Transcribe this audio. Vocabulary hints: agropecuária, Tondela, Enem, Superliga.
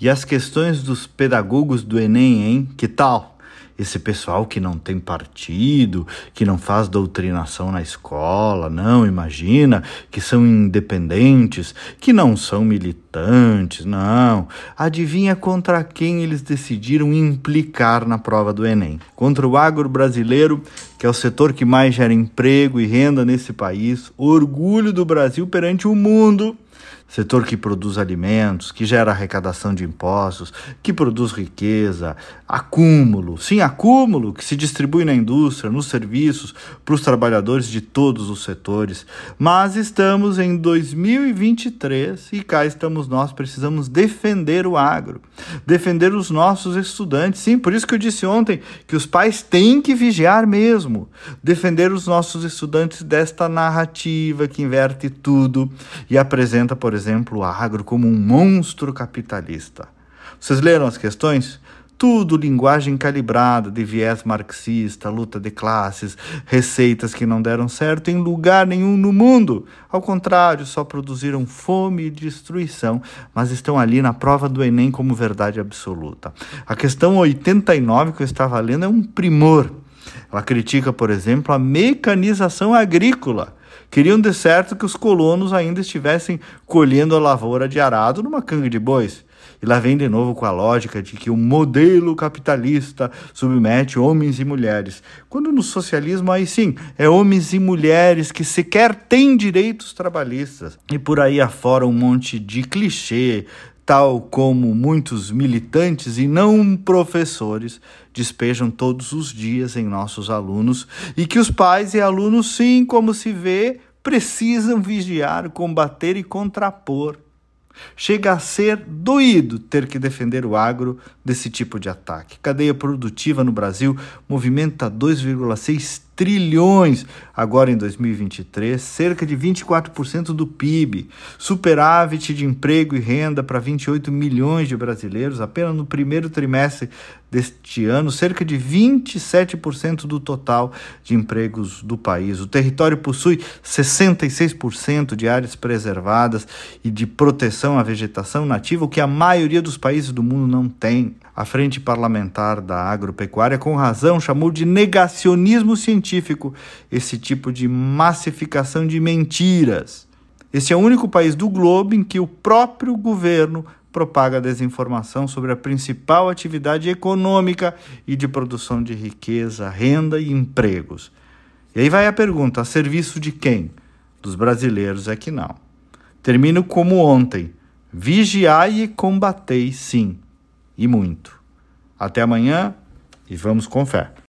E as questões dos pedagogos do Enem, hein? Que tal? Esse pessoal que não tem partido, que não faz doutrinação na escola, não, imagina, que são independentes, que não são militantes, não. Adivinha contra quem eles decidiram implicar na prova do Enem? Contra o agro brasileiro, que é o setor que mais gera emprego e renda nesse país, orgulho do Brasil perante o mundo. Setor que produz alimentos, que gera arrecadação de impostos, que produz riqueza, acúmulo, sim, acúmulo que se distribui na indústria, nos serviços, para os trabalhadores de todos os setores. Mas estamos em 2023 e cá estamos nós, precisamos defender o agro, defender os nossos estudantes, sim, por isso que eu disse ontem que os pais têm que vigiar mesmo, defender os nossos estudantes desta narrativa que inverte tudo e apresenta, por exemplo, o agro como um monstro capitalista. Vocês leram as questões? Tudo linguagem calibrada de viés marxista, luta de classes, receitas que não deram certo em lugar nenhum no mundo. Ao contrário, só produziram fome e destruição, mas estão ali na prova do Enem como verdade absoluta. A questão 89 que eu estava lendo é um primor. Ela critica, por exemplo, a mecanização agrícola. Queriam de certo que os colonos ainda estivessem colhendo a lavoura de arado numa canga de bois. E lá vem de novo com a lógica de que o modelo capitalista submete homens e mulheres. Quando no socialismo, aí sim, é homens e mulheres que sequer têm direitos trabalhistas. E por aí afora um monte de clichê, tal como muitos militantes e não professores despejam todos os dias em nossos alunos, e que os pais e alunos, sim, como se vê, precisam vigiar, combater e contrapor. Chega a ser doído ter que defender o agro desse tipo de ataque. Cadeia produtiva no Brasil movimenta 2,6 trilhões agora em 2023, cerca de 24% do PIB, superávit de emprego e renda para 28 milhões de brasileiros, apenas no primeiro trimestre deste ano, cerca de 27% do total de empregos do país. O território possui 66% de áreas preservadas e de proteção à vegetação nativa, o que a maioria dos países do mundo não tem. A Frente Parlamentar da Agropecuária, com razão, chamou de negacionismo científico esse tipo de massificação de mentiras. Esse é o único país do globo em que o próprio governo propaga desinformação sobre a principal atividade econômica e de produção de riqueza, renda e empregos. E aí vai a pergunta, a serviço de quem? Dos brasileiros é que não. Termino como ontem, vigiai e combatei sim, e muito. Até amanhã e vamos com fé.